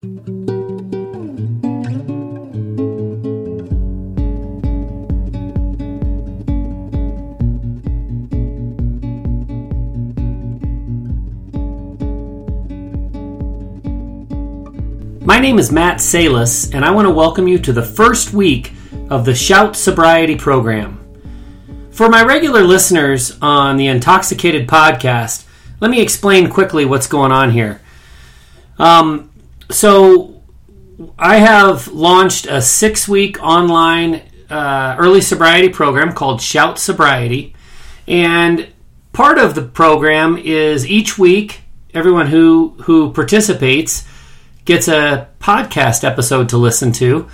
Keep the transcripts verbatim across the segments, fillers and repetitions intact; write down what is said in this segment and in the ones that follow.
My name is Matt Salus, and I want to welcome you to the first week of the Shout Sobriety program. For my regular listeners on the Intoxicated Podcast, let me explain quickly what's going on here. Um, so I have launched a six-week online uh, early sobriety program called Shout Sobriety, and part of the program is each week, everyone who, who participates gets a podcast episode to listen to,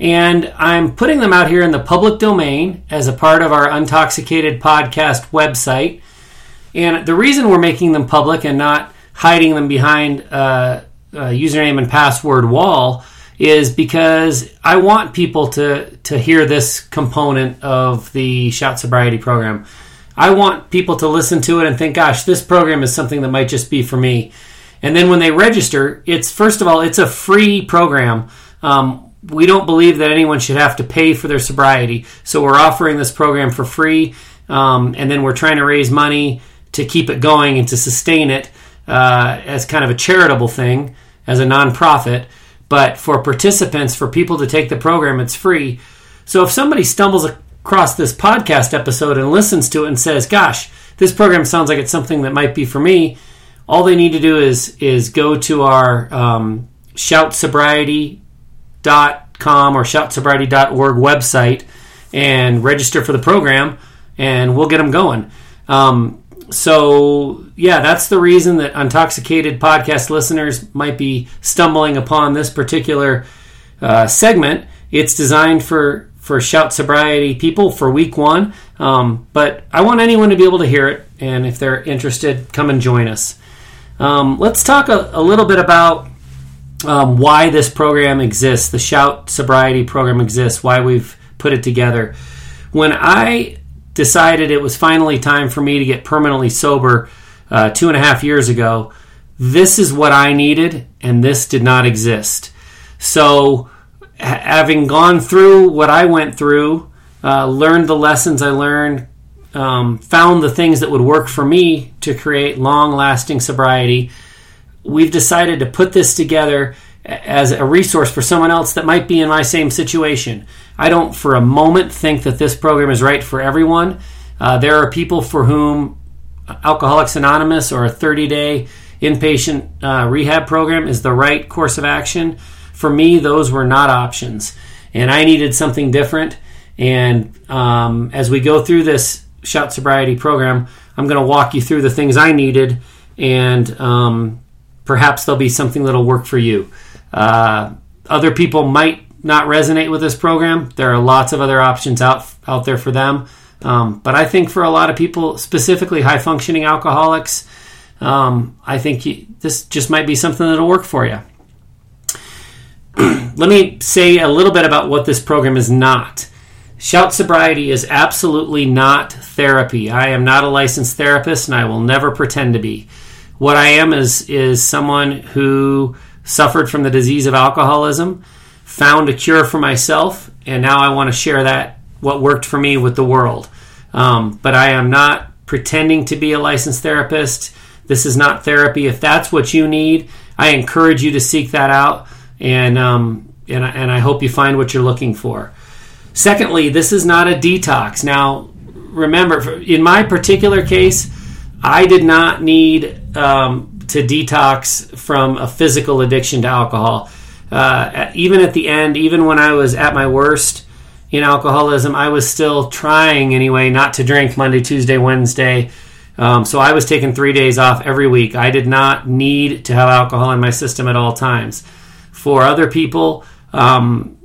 and I'm putting them out here in the public domain as a part of our Intoxicated Podcast website. And the reason we're making them public and not hiding them behind a, a username and password wall is because I want people to, to hear this component of the Shout Sobriety program. I want people to listen to it and think, gosh, this program is something that might just be for me. And then when they register, it's first of all, it's a free program. Um, we don't believe that anyone should have to pay for their sobriety. So we're offering this program for free, um, and then we're trying to raise money to keep it going and to sustain it uh, as kind of a charitable thing, as a nonprofit. But for participants, for people to take the program, it's free. So if somebody stumbles across this podcast episode and listens to it and says, gosh, this program sounds like it's something that might be for me, all they need to do is is go to our um, shout sobriety dot com or shout sobriety dot org website and register for the program, and we'll get them going. Um, so, yeah, that's the reason that Intoxicated Podcast listeners might be stumbling upon this particular uh, segment. It's designed for, for Shout Sobriety people for week one, um, but I want anyone to be able to hear it, and if they're interested, come and join us. Um, let's talk a, a little bit about um, why this program exists, the Shout Sobriety program exists, why we've put it together. When I decided it was finally time for me to get permanently sober uh, two and a half years ago, this is what I needed, and this did not exist. So ha- having gone through what I went through, uh, learned the lessons I learned, Um, found the things that would work for me to create long-lasting sobriety, we've decided to put this together as a resource for someone else that might be in my same situation. I don't for a moment think that this program is right for everyone. Uh, there are people for whom Alcoholics Anonymous or a thirty-day inpatient uh, rehab program is the right course of action. For me, those were not options, and I needed something different. And um, as we go through this Shout Sobriety program, I'm going to walk you through the things I needed, and um, perhaps there'll be something that'll work for you. Uh, other people might not resonate with this program. There are lots of other options out out there for them. Um, but I think for a lot of people, specifically high-functioning alcoholics, um, I think you, this just might be something that'll work for you. Let me say a little bit about what this program is not. Shout Sobriety is absolutely not therapy. I am not a licensed therapist, and I will never pretend to be. What I am is, is someone who suffered from the disease of alcoholism, found a cure for myself, and now I want to share that, what worked for me, with the world. Um, but I am not pretending to be a licensed therapist. This is not therapy. If that's what you need, I encourage you to seek that out, and um, and, and I hope you find what you're looking for. Secondly, this is not a detox. Now, remember, in my particular case, I did not need um, to detox from a physical addiction to alcohol. Uh, even at the end, even when I was at my worst in alcoholism, I was still trying anyway not to drink Monday, Tuesday, Wednesday. Um, so I was taking three days off every week. I did not need to have alcohol in my system at all times. For other people, um,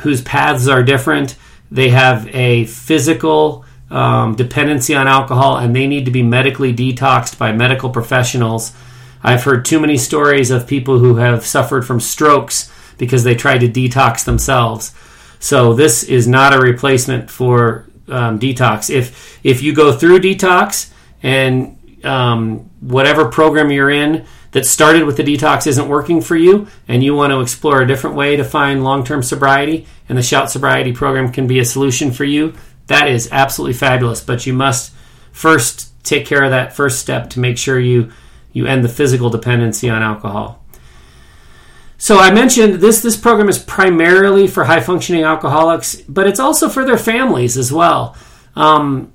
whose paths are different, they have a physical um, dependency on alcohol, and they need to be medically detoxed by medical professionals. I've heard too many stories of people who have suffered from strokes because they tried to detox themselves. So this is not a replacement for um, detox. If if you go through detox and um, whatever program you're in, that started with the detox isn't working for you and you want to explore a different way to find long-term sobriety, and the Shout Sobriety program can be a solution for you, that is absolutely fabulous. But you must first take care of that first step to make sure you, you end the physical dependency on alcohol. So I mentioned this, this program is primarily for high-functioning alcoholics, but it's also for their families as well. Um,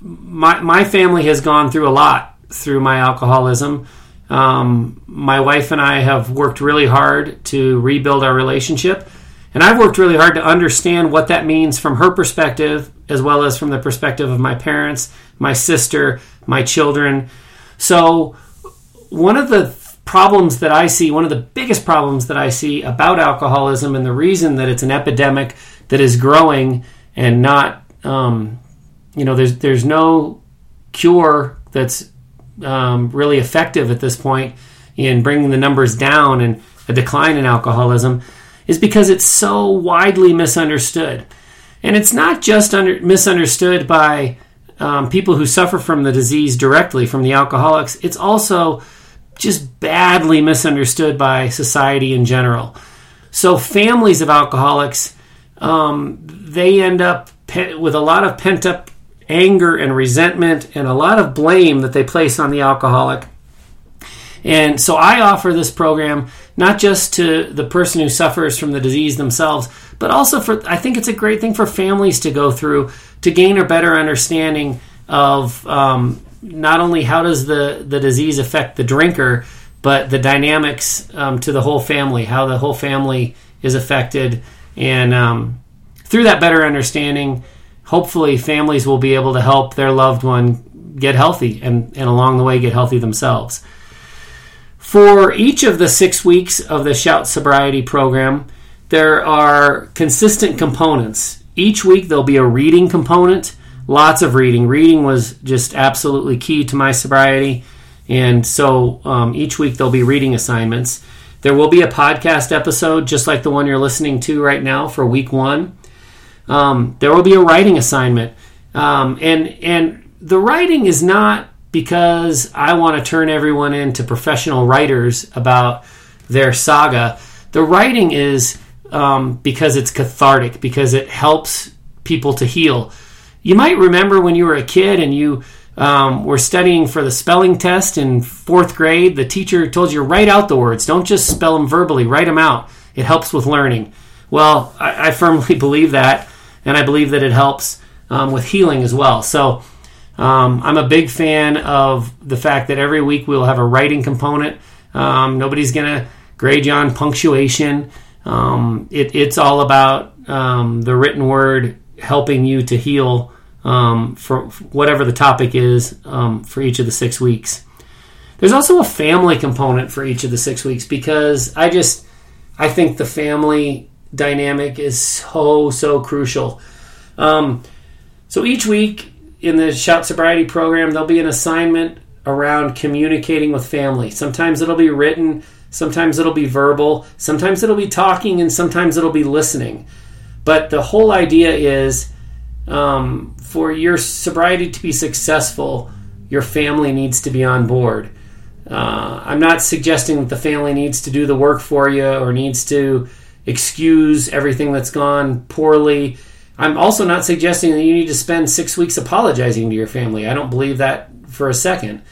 my, my family has gone through a lot through my alcoholism. Um, my wife and I have worked really hard to rebuild our relationship, and I've worked really hard to understand what that means from her perspective, as well as from the perspective of my parents, my sister, my children. So one of the problems that I see, one of the biggest problems that I see about alcoholism, and the reason that it's an epidemic that is growing and not, um, you know, there's, there's no cure that's um, really effective at this point in bringing the numbers down and a decline in alcoholism, is because it's so widely misunderstood. And it's not just under, misunderstood by um, people who suffer from the disease directly, from the alcoholics. It's also just badly misunderstood by society in general. So families of alcoholics, um, they end up pe- with a lot of pent-up anger and resentment and a lot of blame that they place on the alcoholic. And so I offer this program not just to the person who suffers from the disease themselves, but also for, I think it's a great thing for families to go through to gain a better understanding of um, not only how does the, the disease affect the drinker, but the dynamics um, to the whole family, how the whole family is affected. And um, through that better understanding, hopefully families will be able to help their loved one get healthy and, and along the way get healthy themselves. For each of the six weeks of the Shout Sobriety program, there are consistent components. Each week there'll be a reading component, lots of reading. Reading was just absolutely key to my sobriety, and so um, each week there'll be reading assignments. There will be a podcast episode, just like the one you're listening to right now for week one. Um, there will be a writing assignment, um, and and the writing is not because I want to turn everyone into professional writers about their saga. The writing is um, because it's cathartic, because it helps people to heal. You might remember when you were a kid and you um, were studying for the spelling test in fourth grade, the teacher told you, write out the words. Don't just spell them verbally. Write them out. It helps with learning. Well, I, I firmly believe that, and I believe that it helps um, with healing as well. So Um, I'm a big fan of the fact that every week we'll have a writing component. Um, nobody's going to grade you on punctuation. Um, it, it's all about um, the written word helping you to heal um, for, for whatever the topic is um, for each of the six weeks. There's also a family component for each of the six weeks because I just, I think the family dynamic is so, so crucial. Um, so each week, in the Shout Sobriety program, there'll be an assignment around communicating with family. Sometimes it'll be written, sometimes it'll be verbal, sometimes it'll be talking, and sometimes it'll be listening. But the whole idea is um, for your sobriety to be successful, your family needs to be on board. Uh, I'm not suggesting that the family needs to do the work for you or needs to excuse everything that's gone poorly. I'm also not suggesting that you need to spend six weeks apologizing to your family. I don't believe that for a second.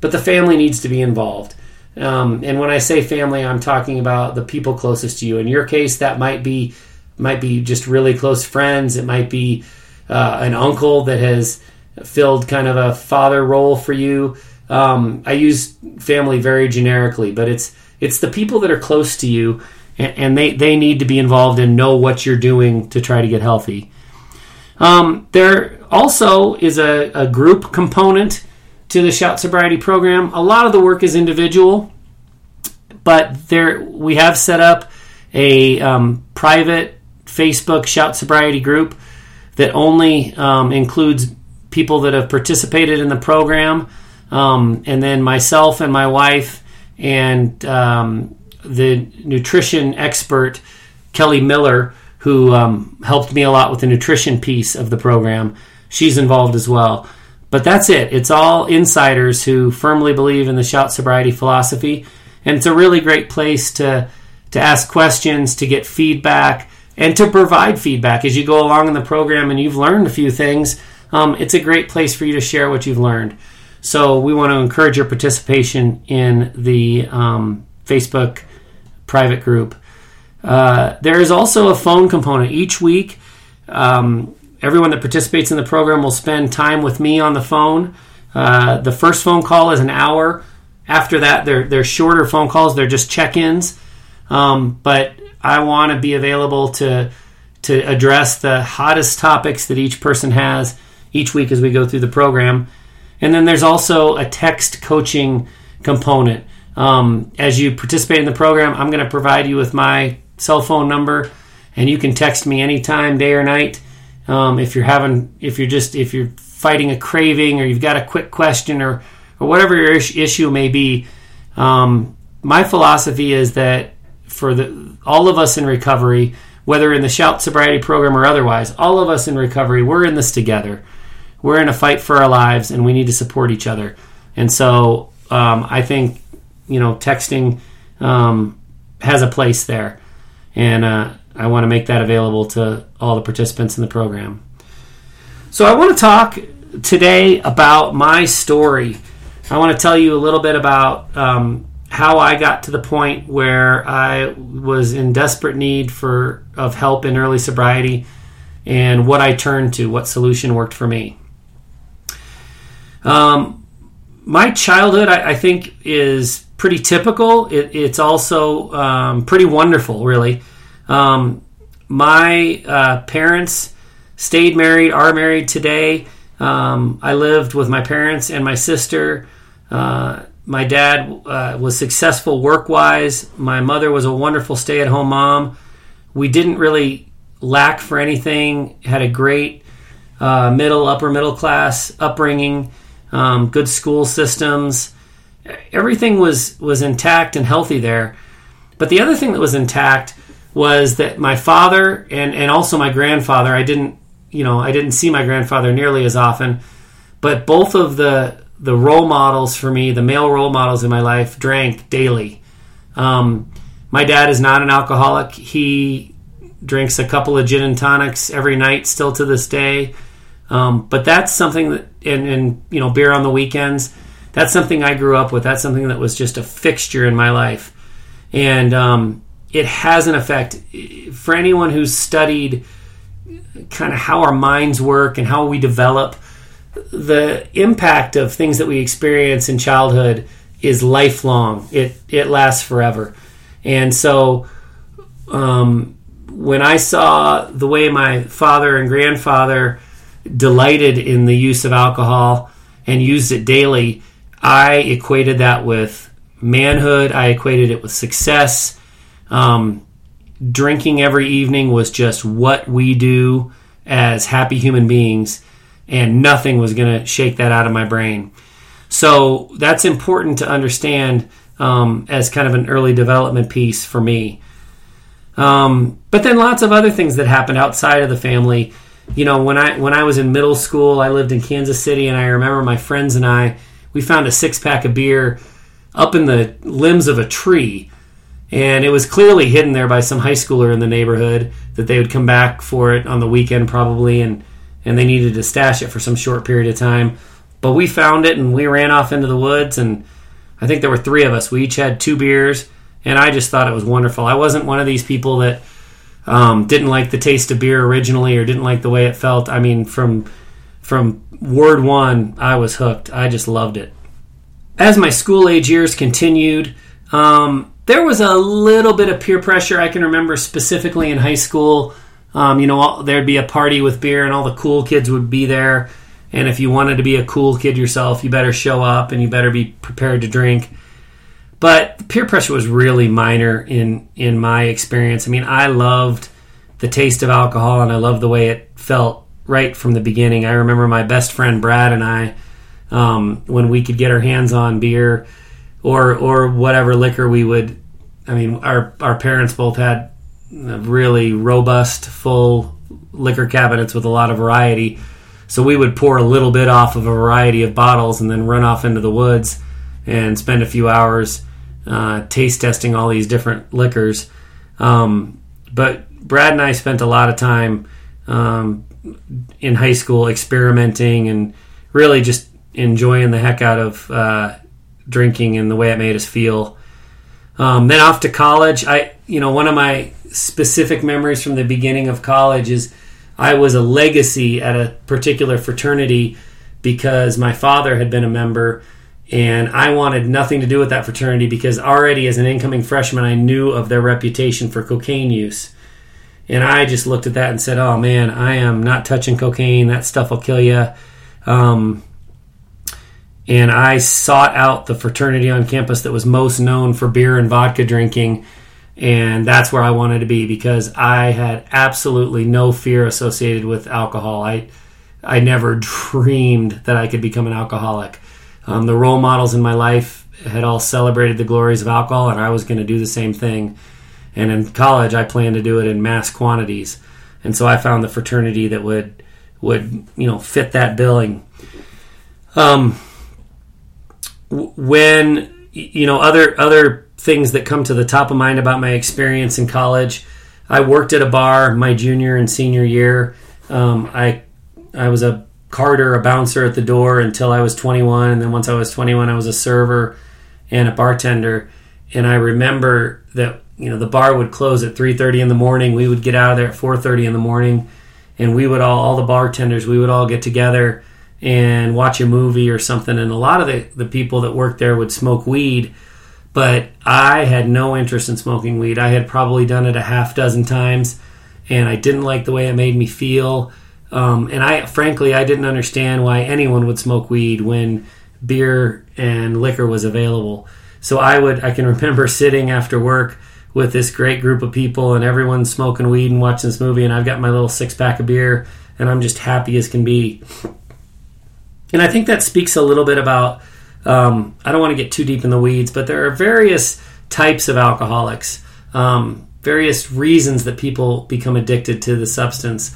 But the family needs to be involved. Um, and when I say family, I'm talking about the people closest to you. In your case, that might be might be just really close friends. It might be uh, an uncle that has filled kind of a father role for you. Um, I use family very generically, but it's it's the people that are close to you, and they, they need to be involved and know what you're doing to try to get healthy. Um, there also is a, a group component to the Shout Sobriety program. A lot of the work is individual, but there we have set up a um, private Facebook Shout Sobriety group that only um, includes people that have participated in the program, um, and then myself and my wife and Um, the nutrition expert, Kelly Miller, who um, helped me a lot with the nutrition piece of the program. She's involved as well. But that's it. It's all insiders who firmly believe in the Shout Sobriety philosophy. And it's a really great place to, to ask questions, to get feedback, and to provide feedback. As you go along in the program and you've learned a few things, um, it's a great place for you to share what you've learned. So we want to encourage your participation in the um, Facebook private group. Uh, there is also a phone component. Each week, um, everyone that participates in the program will spend time with me on the phone. Uh, the first phone call is an hour. After that, they're, they're shorter phone calls. They're just check-ins. Um, but I want to be available to, to address the hottest topics that each person has each week as we go through the program. And then there's also a text coaching component. Um, as you participate in the program, I'm going to provide you with my cell phone number, and you can text me anytime, day or night. Um, if you're having, if you're just, if you're fighting a craving, or you've got a quick question, or or whatever your is- issue may be, um, my philosophy is that for the all of us in recovery, whether in the Shout Sobriety program or otherwise, all of us in recovery, we're in this together. We're in a fight for our lives, and we need to support each other. And so um, I think, you know, texting um, has a place there. And uh, I want to make that available to all the participants in the program. So I want to talk today about my story. I want to tell you a little bit about um, how I got to the point where I was in desperate need for of help in early sobriety and what I turned to, what solution worked for me. Um, my childhood, I, I think, is pretty typical. It, it's also um, pretty wonderful, really. Um, my uh, parents stayed married, are married today. Um, I lived with my parents and my sister. Uh, my dad uh, was successful work-wise. My mother was a wonderful stay-at-home mom. We didn't really lack for anything. Had a great Uh, middle, upper middle class upbringing, um, good school systems. Everything was, was intact and healthy there. But the other thing that was intact was that my father and, and also my grandfather, I didn't, you know, I didn't see my grandfather nearly as often, but both of the, the role models for me, the male role models in my life, drank daily. Um, my dad is not an alcoholic. He drinks a couple of gin and tonics every night still to this day. Um, but that's something that, and, and, you know, beer on the weekends, that's something I grew up with. That's something that was just a fixture in my life. And um, it has an effect. For anyone who's studied kind of how our minds work and how we develop, the impact of things that we experience in childhood is lifelong. It, it lasts forever. And so um, when I saw the way my father and grandfather delighted in the use of alcohol and used it daily, I equated that with manhood. I equated it with success. Um, drinking every evening was just what we do as happy human beings, and nothing was going to shake that out of my brain. So that's important to understand um, as kind of an early development piece for me. Um, but then lots of other things that happened outside of the family. You know, when I when I was in middle school, I lived in Kansas City, and I remember my friends and I, we found a six-pack of beer up in the limbs of a tree, and it was clearly hidden there by some high schooler in the neighborhood that they would come back for it on the weekend probably, and, and they needed to stash it for some short period of time. But we found it, and we ran off into the woods, and I think there were three of us. We each had two beers. And I just thought it was wonderful. I wasn't one of these people that um, didn't like the taste of beer originally or didn't like the way it felt. I mean, from from word one, I was hooked. I just loved it. As my school-age years continued, um, there was a little bit of peer pressure. I can remember specifically in high school, um, you know, there'd be a party with beer and all the cool kids would be there. And if you wanted to be a cool kid yourself, you better show up and you better be prepared to drink. But peer pressure was really minor in, in my experience. I mean, I loved the taste of alcohol, and I loved the way it felt right from the beginning. I remember my best friend Brad and I, um, when we could get our hands on beer or or whatever liquor we would. I mean, our, our parents both had really robust, full liquor cabinets with a lot of variety. So we would pour a little bit off of a variety of bottles and then run off into the woods and spend a few hours uh, taste testing all these different liquors. Um, but Brad and I spent a lot of time um, in high school experimenting and really just enjoying the heck out of uh, drinking and the way it made us feel. Um, then off to college, I you know one of my specific memories from the beginning of college is I was a legacy at a particular fraternity because my father had been a member, and I wanted nothing to do with that fraternity because already as an incoming freshman I knew of their reputation for cocaine use. And I just looked at that and said, oh man, I am not touching cocaine. That stuff will kill you. Um, and I sought out the fraternity on campus that was most known for beer and vodka drinking. And that's where I wanted to be because I had absolutely no fear associated with alcohol. I I never dreamed that I could become an alcoholic. Um, the role models in my life had all celebrated the glories of alcohol, and I was going to do the same thing. And in college, I planned to do it in mass quantities. And so I found the fraternity that would, would you know, fit that billing. Um, when, you know, other other things that come to the top of mind about my experience in college, I worked at a bar my junior and senior year. Um, I I was a carter, a bouncer at the door until I was twenty-one. And then once I was twenty-one, I was a server and a bartender. And I remember that, you know, the bar would close at three thirty in the morning. We would get out of there at four thirty in the morning, and we would all, all the bartenders, we would all get together and watch a movie or something. And a lot of the, the people that worked there would smoke weed, but I had no interest in smoking weed. I had probably done it a half dozen times, and I didn't like the way it made me feel. Um, and I, frankly, I didn't understand why anyone would smoke weed when beer and liquor was available. So I would, I can remember sitting after work with this great group of people and everyone's smoking weed and watching this movie, and I've got my little six-pack of beer, and I'm just happy as can be. And I think that speaks a little bit about, um, I don't want to get too deep in the weeds, but there are various types of alcoholics, um, various reasons that people become addicted to the substance.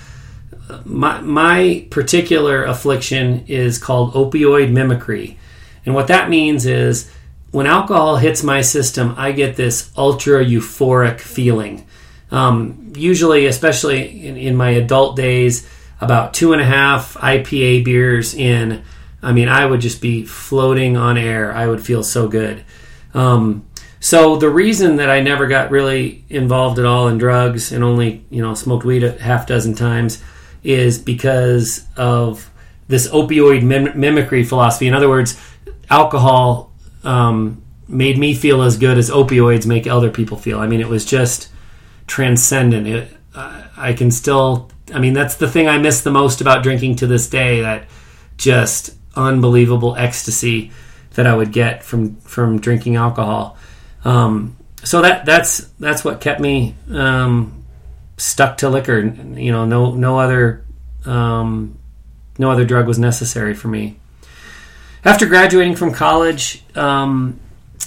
My, my particular affliction is called opioid mimicry, and what that means is when alcohol hits my system, I get this ultra euphoric feeling. Um, usually, especially in, in my adult days, about two and a half I P A beers in, I mean, I would just be floating on air. I would feel so good. Um, so the reason that I never got really involved at all in drugs and only, you know, smoked weed a half dozen times is because of this opioid mim- mimicry philosophy. In other words, alcohol Um, made me feel as good as opioids make other people feel. I mean, it was just transcendent. It, I, I can still, I mean, that's the thing I miss the most about drinking to this day, that just unbelievable ecstasy that I would get from, from drinking alcohol. Um, so that that's that's what kept me um, stuck to liquor. You know, no no other um, no other drug was necessary for me. After graduating from college, um,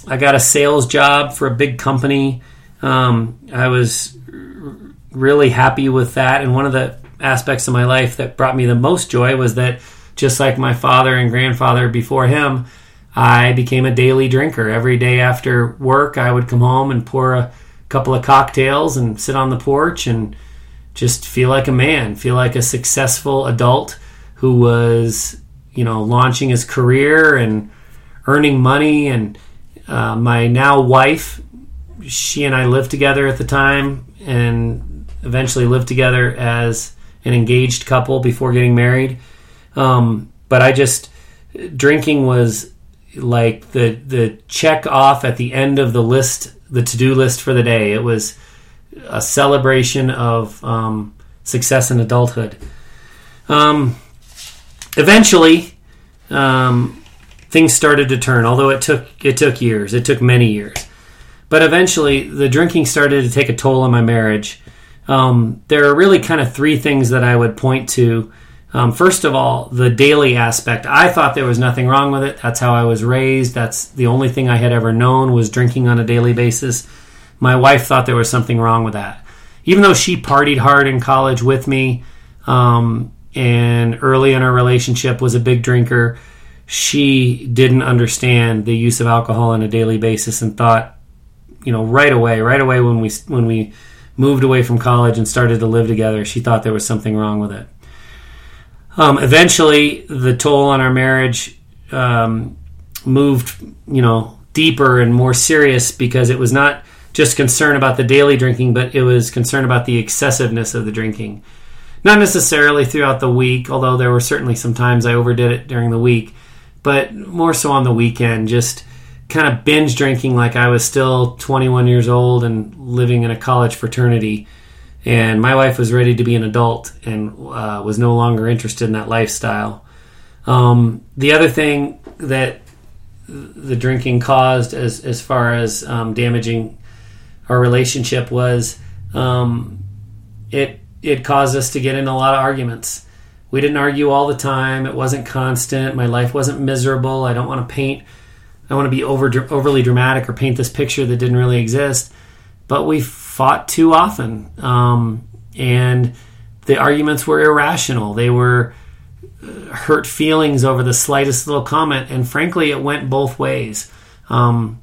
I got a sales job for a big company. Um, I was r- really happy with that. And one of the aspects of my life that brought me the most joy was that, just like my father and grandfather before him, I became a daily drinker. Every day after work, I would come home and pour a couple of cocktails and sit on the porch and just feel like a man, feel like a successful adult who was, you know, launching his career and earning money. And uh, my now wife, she and I lived together at the time and eventually lived together as an engaged couple before getting married. Um, but I just, drinking was like the the check off at the end of the list, the to-do list for the day. It was a celebration of um, success in adulthood. Um Eventually, um, things started to turn, although it took it took years. It took many years. But eventually, the drinking started to take a toll on my marriage. Um, there are really kind of three things that I would point to. Um, first of all, the daily aspect. I thought there was nothing wrong with it. That's how I was raised. That's the only thing I had ever known was drinking on a daily basis. My wife thought there was something wrong with that. Even though she partied hard in college with me, um, and early in our relationship was a big drinker. She didn't understand the use of alcohol on a daily basis and thought, you know, right away, right away when we when we moved away from college and started to live together, she thought there was something wrong with it. Um, eventually, the toll on our marriage um, moved, you know, deeper and more serious, because it was not just concern about the daily drinking, but it was concern about the excessiveness of the drinking. Not necessarily throughout the week, although there were certainly some times I overdid it during the week, but more so on the weekend, just kind of binge drinking like I was still twenty-one years old and living in a college fraternity. And my wife was ready to be an adult and uh, was no longer interested in that lifestyle. Um, the other thing that the drinking caused as, as far as um, damaging our relationship was um, it it caused us to get in a lot of arguments. We didn't argue all the time. It wasn't constant. My life wasn't miserable. I don't want to paint. I want to be over, overly dramatic or paint this picture that didn't really exist. But we fought too often, um, and the arguments were irrational. They were hurt feelings over the slightest little comment, and frankly, it went both ways. Um,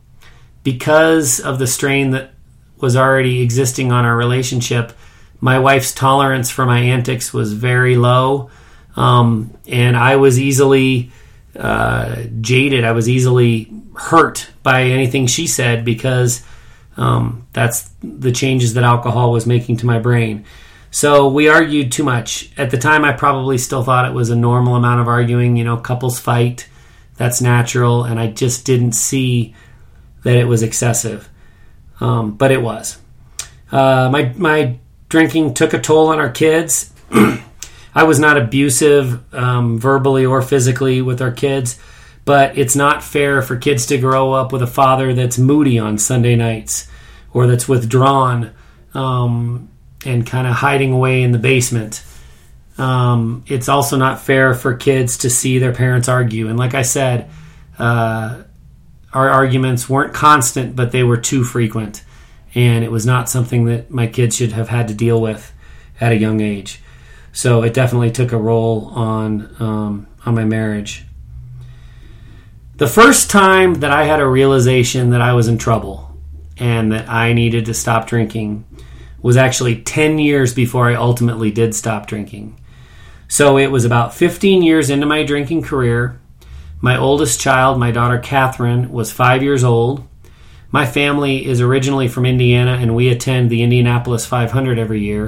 because of the strain that was already existing on our relationship, my wife's tolerance for my antics was very low, um, and I was easily uh, jaded. I was easily hurt by anything she said, because Um, that's the changes that alcohol was making to my brain. So we argued too much. At the time, I probably still thought it was a normal amount of arguing. You know, couples fight. That's natural. And I just didn't see that it was excessive. Um, but it was. Uh, my, my drinking took a toll on our kids. I was not abusive um, verbally or physically with our kids. But it's not fair for kids to grow up with a father that's moody on Sunday nights, or that's withdrawn um, and kind of hiding away in the basement. Um, it's also not fair for kids to see their parents argue. And like I said, uh, our arguments weren't constant, but they were too frequent. And it was not something that my kids should have had to deal with at a young age. So it definitely took a role on um, on my marriage. The first time that I had a realization that I was in trouble and that I needed to stop drinking was actually ten years before I ultimately did stop drinking. So it was about fifteen years into my drinking career. My oldest child, my daughter Catherine, was five years old. My family is originally from Indiana, and we attend the Indianapolis five hundred every year.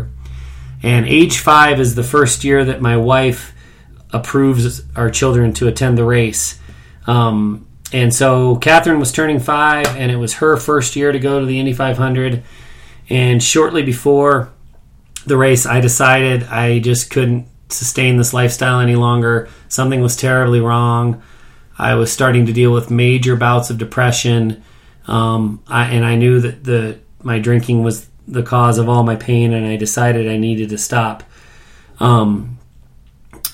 And age five is the first year that my wife approves our children to attend the race. Um, and so Catherine was turning five, and it was her first year to go to the Indy five hundred. And shortly before the race, I decided I just couldn't sustain this lifestyle any longer. Something was terribly wrong. I was starting to deal with major bouts of depression. Um, I, and I knew that the, my drinking was the cause of all my pain, and I decided I needed to stop. Um,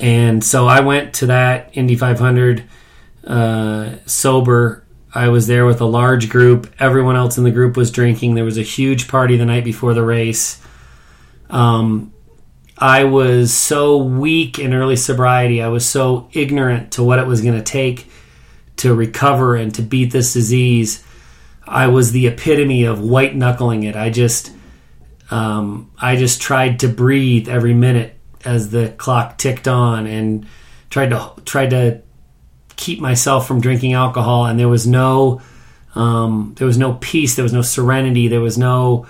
and so I went to that Indy five hundred Uh, sober. I was there with a large group. Everyone else in the group was drinking. There was a huge party the night before the race. Um, I was so weak in early sobriety. I was so ignorant to what it was going to take to recover and to beat this disease. I was the epitome of white knuckling it. I just, um, I just tried to breathe every minute as the clock ticked on, and tried to tried to keep myself from drinking alcohol, and there was no um, there was no peace, there was no serenity, there was no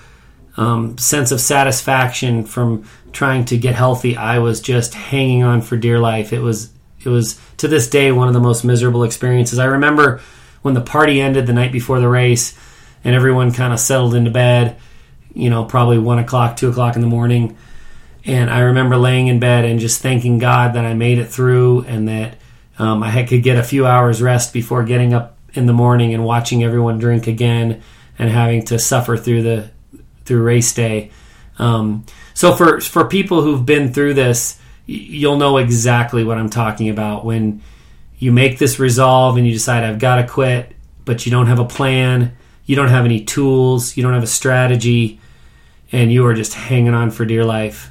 um, sense of satisfaction from trying to get healthy. I was just hanging on for dear life. It was it was to this day one of the most miserable experiences. I remember when the party ended the night before the race, and everyone kind of settled into bed, you know, probably one o'clock, two o'clock in the morning, and I remember laying in bed and just thanking God that I made it through, and that Um, I could get a few hours rest before getting up in the morning and watching everyone drink again and having to suffer through the through race day. Um, so for for people who've been through this, you'll know exactly what I'm talking about. When you make this resolve and you decide, I've got to quit, but you don't have a plan, you don't have any tools, you don't have a strategy, and you are just hanging on for dear life.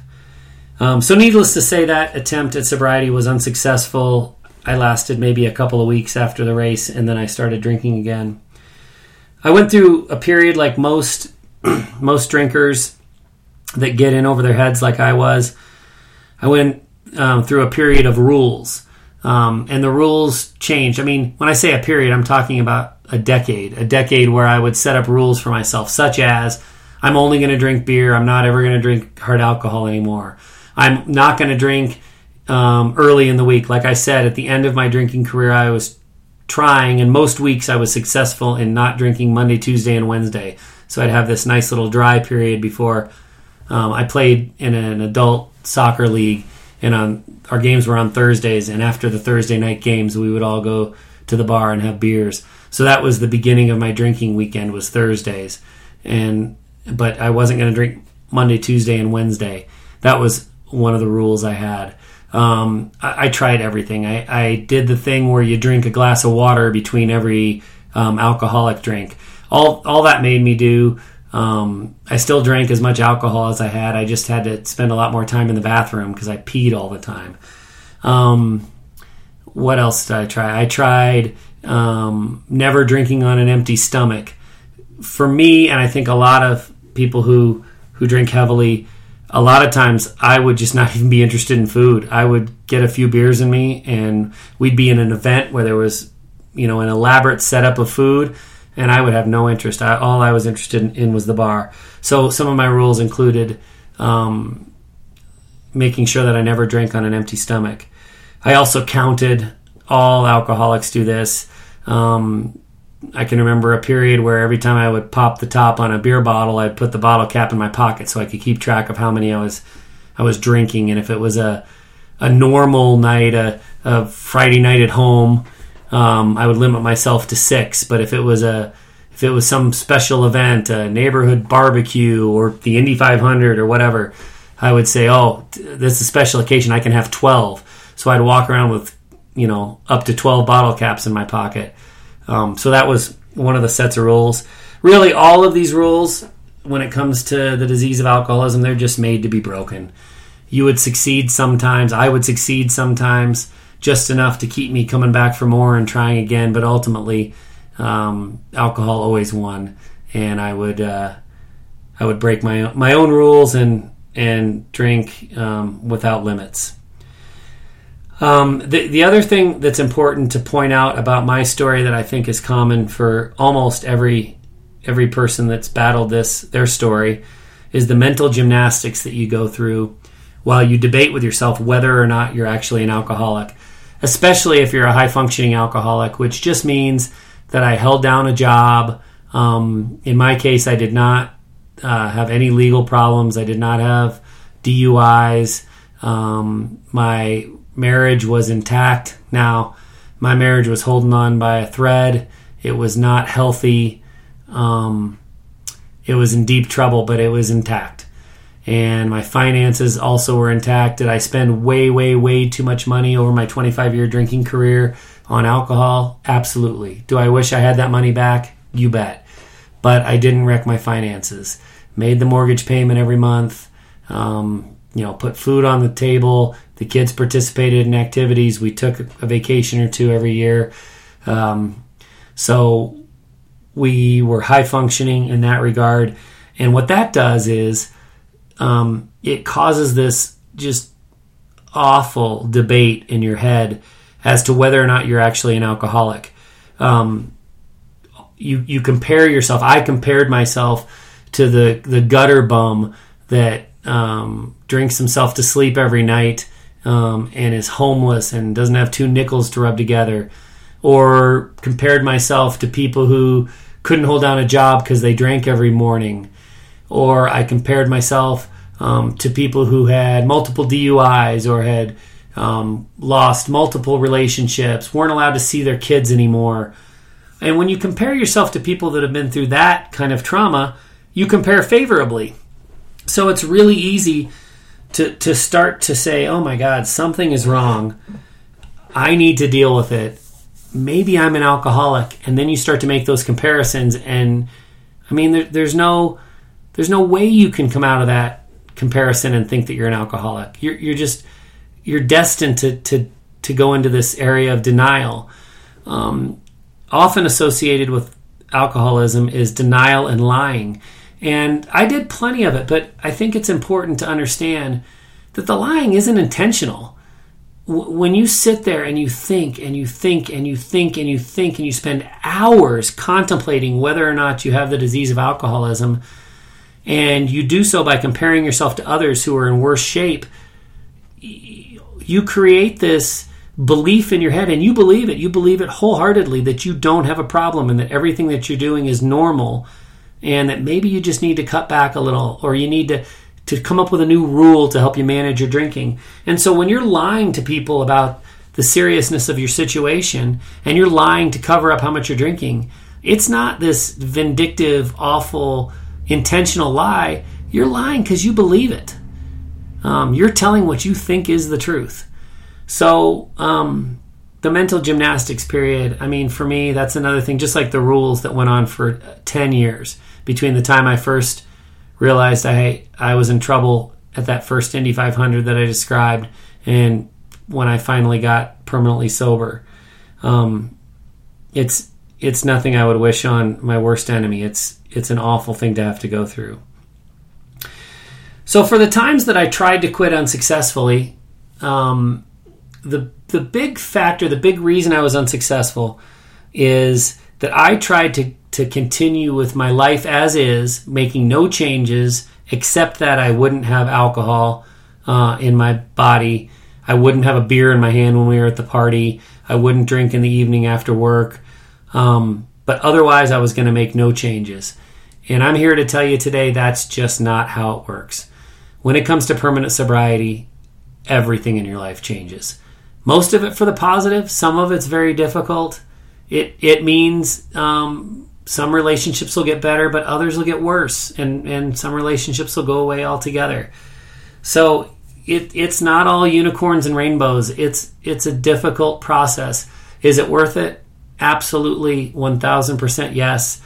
Um, so needless to say, that attempt at sobriety was unsuccessful. I lasted maybe a couple of weeks after the race, and then I started drinking again. I went through a period like most most drinkers that get in over their heads like I was. I went um, through a period of rules, um, and the rules changed. I mean, when I say a period, I'm talking about a decade, a decade where I would set up rules for myself, such as I'm only going to drink beer. I'm not ever going to drink hard alcohol anymore. I'm not going to drink um, early in the week. Like I said, at the end of my drinking career, I was trying, and most weeks I was successful in not drinking Monday, Tuesday, and Wednesday. So I'd have this nice little dry period before um, I played in an adult soccer league, and on our games were on Thursdays, and after the Thursday night games, we would all go to the bar and have beers. So that was the beginning of my drinking weekend, was Thursdays. And but I wasn't going to drink Monday, Tuesday, and Wednesday. That was one of the rules I had. Um, I, I tried everything. I, I did the thing where you drink a glass of water between every um, alcoholic drink. All all that made me do. Um, I still drank as much alcohol as I had. I just had to spend a lot more time in the bathroom because I peed all the time. Um, what else did I try? I tried um, never drinking on an empty stomach. For me, and I think a lot of people who, who drink heavily, a lot of times I would just not even be interested in food. I would get a few beers in me, and we'd be in an event where there was, you know, an elaborate setup of food, and I would have no interest. I, all I was interested in, in was the bar. So some of my rules included um, making sure that I never drank on an empty stomach. I also counted. All alcoholics do this. Um, I can remember a period where every time I would pop the top on a beer bottle, I'd put the bottle cap in my pocket so I could keep track of how many I was I was drinking. And if it was a a normal night, a, a Friday night at home, um, I would limit myself to six. But if it was a if it was some special event, a neighborhood barbecue or the Indy five hundred or whatever, I would say, oh, this is a special occasion. I can have twelve. So I'd walk around with, you know, up to twelve bottle caps in my pocket. Um, so that was one of the sets of rules. Really, all of these rules, when it comes to the disease of alcoholism, they're just made to be broken. You would succeed sometimes. I would succeed sometimes, just enough to keep me coming back for more and trying again. But ultimately, um, alcohol always won, and I would uh, I would break my my own rules and and drink um, without limits. Um, the, the other thing that's important to point out about my story that I think is common for almost every every person that's battled this, their story, is the mental gymnastics that you go through while you debate with yourself whether or not you're actually an alcoholic, especially if you're a high-functioning alcoholic, which just means that I held down a job. Um, in my case, I did not uh, have any legal problems. I did not have D U Is. Um, my... marriage was intact. Now, my marriage was holding on by a thread. It was not healthy. Um, it was in deep trouble, but it was intact. And my finances also were intact. Did I spend way, way, way too much money over my twenty-five-year drinking career on alcohol? Absolutely. Do I wish I had that money back? You bet. But I didn't wreck my finances. Made the mortgage payment every month. Um, you know, put food on the table. The kids participated in activities. We took a vacation or two every year. Um, so we were high functioning in that regard. And what that does is um, it causes this just awful debate in your head as to whether or not you're actually an alcoholic. Um, you, you compare yourself. I compared myself to the, the gutter bum that um, drinks himself to sleep every night. Um, and is homeless and doesn't have two nickels to rub together, or compared myself to people who couldn't hold down a job because they drank every morning, or I compared myself um, to people who had multiple D U Is or had um, lost multiple relationships, weren't allowed to see their kids anymore. And when you compare yourself to people that have been through that kind of trauma, you compare favorably. So it's really easy To to start to say, oh my God, something is wrong. I need to deal with it. Maybe I'm an alcoholic. And then you start to make those comparisons. And I mean, there, there's no there's no way you can come out of that comparison and think that you're an alcoholic. You're, you're just, you're destined to, to, to go into this area of denial. Um, often associated with alcoholism is denial and lying. And I did plenty of it, but I think it's important to understand that the lying isn't intentional. When you sit there and you think and you think and you think and you think and you spend hours contemplating whether or not you have the disease of alcoholism, and you do so by comparing yourself to others who are in worse shape, you create this belief in your head, and you believe it. You believe it wholeheartedly that you don't have a problem and that everything that you're doing is normal, and that maybe you just need to cut back a little, or you need to to come up with a new rule to help you manage your drinking. And so when you're lying to people about the seriousness of your situation, and you're lying to cover up how much you're drinking, it's not this vindictive, awful, intentional lie. You're lying because you believe it. Um, you're telling what you think is the truth. So um, the mental gymnastics period, I mean, for me, that's another thing, just like the rules that went on for ten years between the time I first realized I I was in trouble at that first Indy five hundred that I described, and when I finally got permanently sober. Um, it's it's nothing I would wish on my worst enemy. It's it's an awful thing to have to go through. So for the times that I tried to quit unsuccessfully, um, the the big factor, the big reason I was unsuccessful is that I tried to to continue with my life as is, making no changes, except that I wouldn't have alcohol uh, in my body. I wouldn't have a beer in my hand when we were at the party. I wouldn't drink in the evening after work. Um, but otherwise, I was going to make no changes. And I'm here to tell you today, that's just not how it works. When it comes to permanent sobriety, everything in your life changes. Most of it for the positive. Some of it's very difficult. It it means... Um, Some relationships will get better, but others will get worse, and, and some relationships will go away altogether. So it it's not all unicorns and rainbows. It's it's a difficult process. Is it worth it? Absolutely, one thousand percent yes.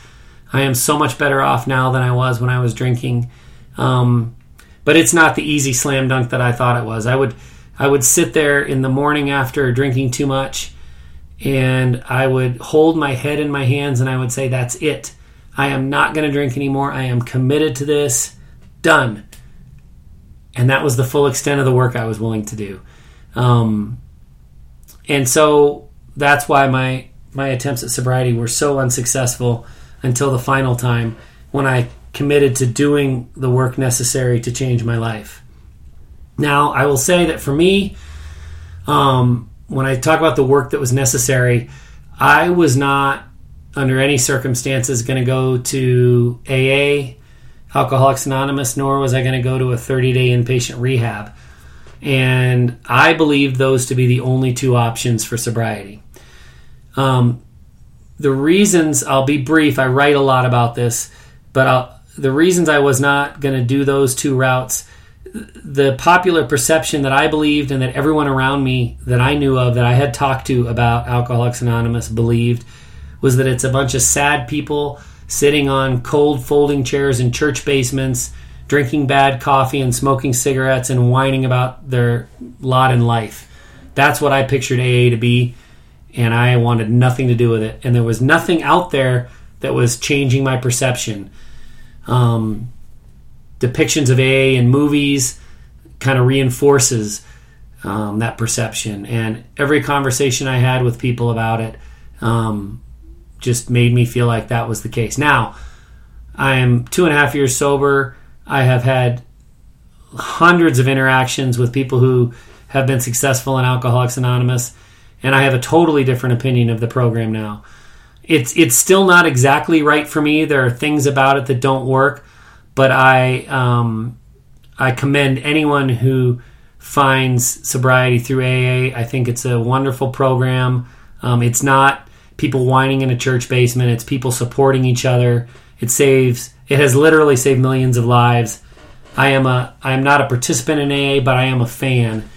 I am so much better off now than I was when I was drinking. Um, but it's not the easy slam dunk that I thought it was. I would I would sit there in the morning after drinking too much, and I would hold my head in my hands and I would say, that's it. I am not going to drink anymore. I am committed to this. Done. And that was the full extent of the work I was willing to do. Um, and so that's why my, my attempts at sobriety were so unsuccessful until the final time when I committed to doing the work necessary to change my life. Now, I will say that for me, um, when I talk about the work that was necessary, I was not under any circumstances going to go to A A, Alcoholics Anonymous, nor was I going to go to a thirty-day inpatient rehab. And I believed those to be the only two options for sobriety. Um, the reasons, I'll be brief, I write a lot about this, but I'll, the reasons I was not going to do those two routes, the popular perception that I believed and that everyone around me that I knew of, that I had talked to about Alcoholics Anonymous believed, was that it's a bunch of sad people sitting on cold folding chairs in church basements, drinking bad coffee and smoking cigarettes and whining about their lot in life. That's what I pictured A A to be, and I wanted nothing to do with it. And there was nothing out there that was changing my perception. Um... Depictions of A A in movies kind of reinforces um, that perception. And every conversation I had with people about it um, just made me feel like that was the case. Now, I am two and a half years sober. I have had hundreds of interactions with people who have been successful in Alcoholics Anonymous, and I have a totally different opinion of the program now. It's, it's still not exactly right for me. There are things about it that don't work. But I um, I commend anyone who finds sobriety through A A. I think it's a wonderful program. Um, it's not people whining in a church basement. It's people supporting each other. It saves. It has literally saved millions of lives. I am a I am not a participant in A A, but I am a fan.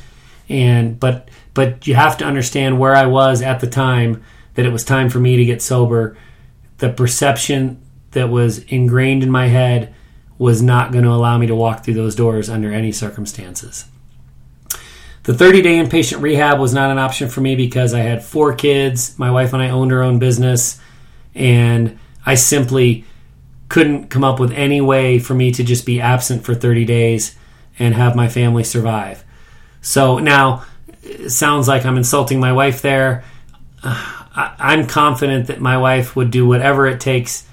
And but but you have to understand where I was at the time, that it was time for me to get sober. The perception that was ingrained in my head was not going to allow me to walk through those doors under any circumstances. The thirty-day inpatient rehab was not an option for me because I had four kids. My wife and I owned our own business, and I simply couldn't come up with any way for me to just be absent for thirty days and have my family survive. So now, it sounds like I'm insulting my wife there. Uh, I, I'm confident that my wife would do whatever it takes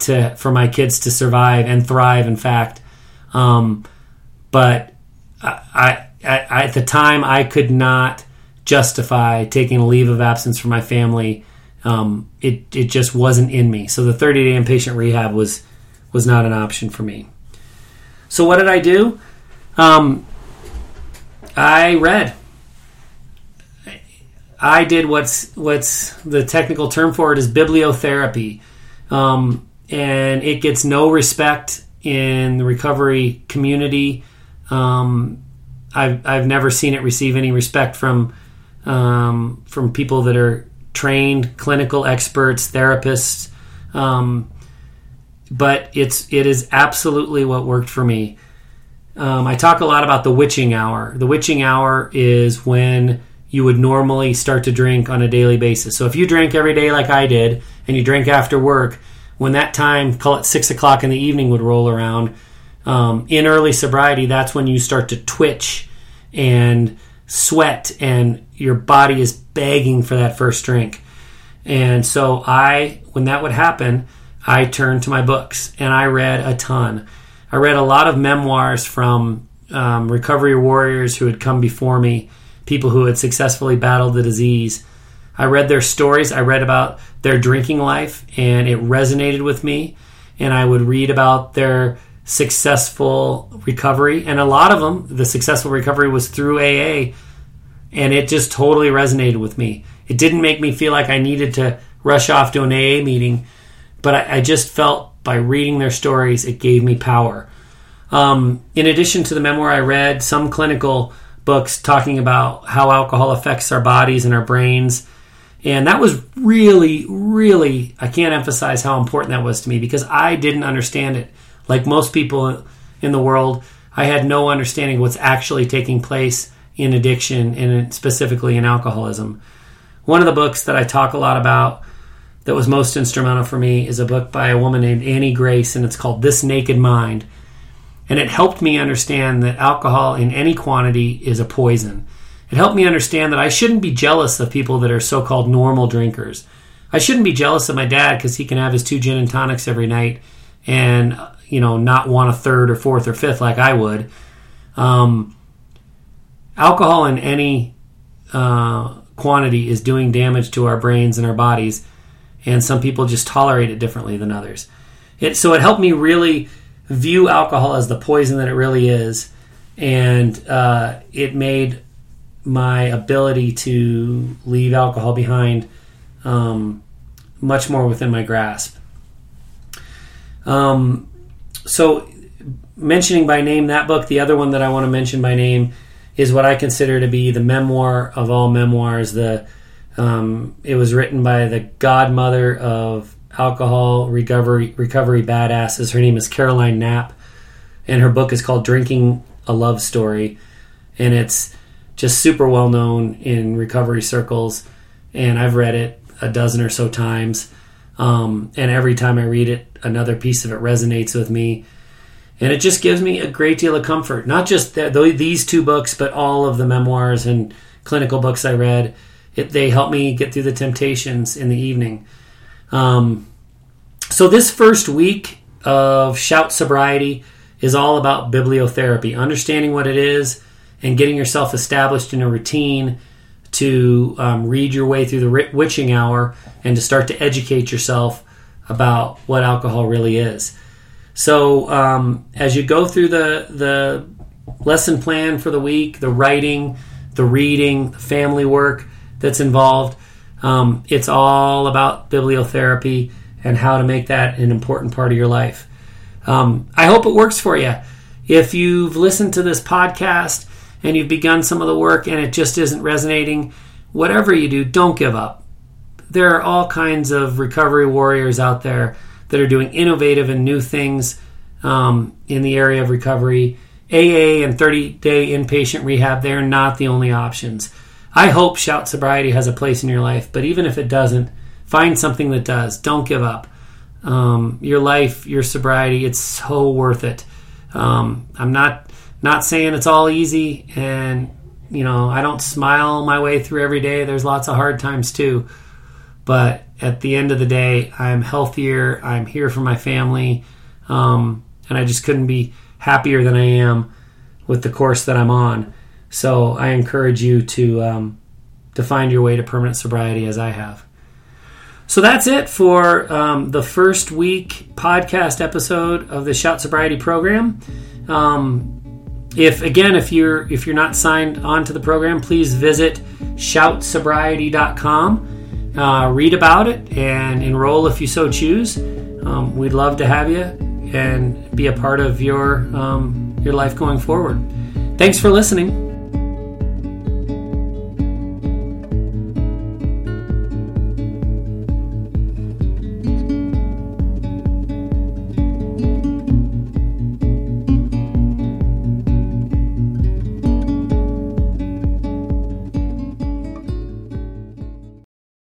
to for my kids to survive and thrive, in fact. Um, but I, I, I, at the time, I could not justify taking a leave of absence from my family. Um, it, it just wasn't in me. So the thirty-day inpatient rehab was was not an option for me. So what did I do? Um, I read. I did what's what's the technical term for it is bibliotherapy. Um, and it gets no respect in the recovery community. Um, I've I've never seen it receive any respect from um, from people that are trained clinical experts, therapists. Um, but it's it is absolutely what worked for me. Um, I talk a lot about the witching hour. The witching hour is when you would normally start to drink on a daily basis. So if you drank every day like I did, and you drank after work, when that time, call it six o'clock in the evening, would roll around, um, in early sobriety, that's when you start to twitch and sweat, and your body is begging for that first drink. And so I, when that would happen, I turned to my books, and I read a ton. I read a lot of memoirs from um, recovery warriors who had come before me, people who had successfully battled the disease. I read their stories. I read about their drinking life, and it resonated with me. And I would read about their successful recovery. And a lot of them, the successful recovery was through A A, and it just totally resonated with me. It didn't make me feel like I needed to rush off to an A A meeting, but I, I just felt by reading their stories, it gave me power. Um, in addition to the memoir I read, some clinical books talking about how alcohol affects our bodies and our brains. And that was really, really, I can't emphasize how important that was to me, because I didn't understand it. Like most people in the world, I had no understanding what's actually taking place in addiction, and specifically in alcoholism. One of the books that I talk a lot about that was most instrumental for me is a book by a woman named Annie Grace, and it's called This Naked Mind. And it helped me understand that alcohol in any quantity is a poison. It helped me understand that I shouldn't be jealous of people that are so-called normal drinkers. I shouldn't be jealous of my dad because he can have his two gin and tonics every night and, you know, not want a third or fourth or fifth like I would. Um, alcohol in any uh, quantity is doing damage to our brains and our bodies, and some people just tolerate it differently than others. It, so it helped me really view alcohol as the poison that it really is, and uh, it made my ability to leave alcohol behind um, much more within my grasp. Um, so mentioning by name that book, the other one that I want to mention by name is what I consider to be the memoir of all memoirs. The um, it was written by the godmother of alcohol recovery recovery badasses. Her name is Caroline Knapp, and her book is called Drinking a Love Story, and it's just super well known in recovery circles, and I've read it a dozen or so times, um, and every time I read it, another piece of it resonates with me, and it just gives me a great deal of comfort. Not just that, these two books, but all of the memoirs and clinical books I read, it, they help me get through the temptations in the evening. Um, so this first week of Shout Sobriety is all about bibliotherapy, understanding what it is and getting yourself established in a routine to um, read your way through the witching hour and to start to educate yourself about what alcohol really is. So um, as you go through the, the lesson plan for the week, the writing, the reading, the family work that's involved, Um, it's all about bibliotherapy and how to make that an important part of your life. Um, I hope it works for you. If you've listened to this podcast and you've begun some of the work and it just isn't resonating, whatever you do, don't give up. There are all kinds of recovery warriors out there that are doing innovative and new things um, in the area of recovery. A A and thirty-day inpatient rehab, they're not the only options. I hope Shout Sobriety has a place in your life, but even if it doesn't, find something that does. Don't give up. Um, your life, your sobriety, it's so worth it. Um, I'm not not saying it's all easy, and you know, I don't smile my way through every day. There's lots of hard times too. But at the end of the day, I'm healthier. I'm here for my family. Um, and I just couldn't be happier than I am with the course that I'm on. So I encourage you to um, to find your way to permanent sobriety as I have. So that's it for um, the first week podcast episode of the Shout Sobriety program. Um, If again, if you're if you're not signed on to the program, please visit shout sobriety dot com, uh, read about it, and enroll if you so choose. Um, we'd love to have you and be a part of your um, your life going forward. Thanks for listening.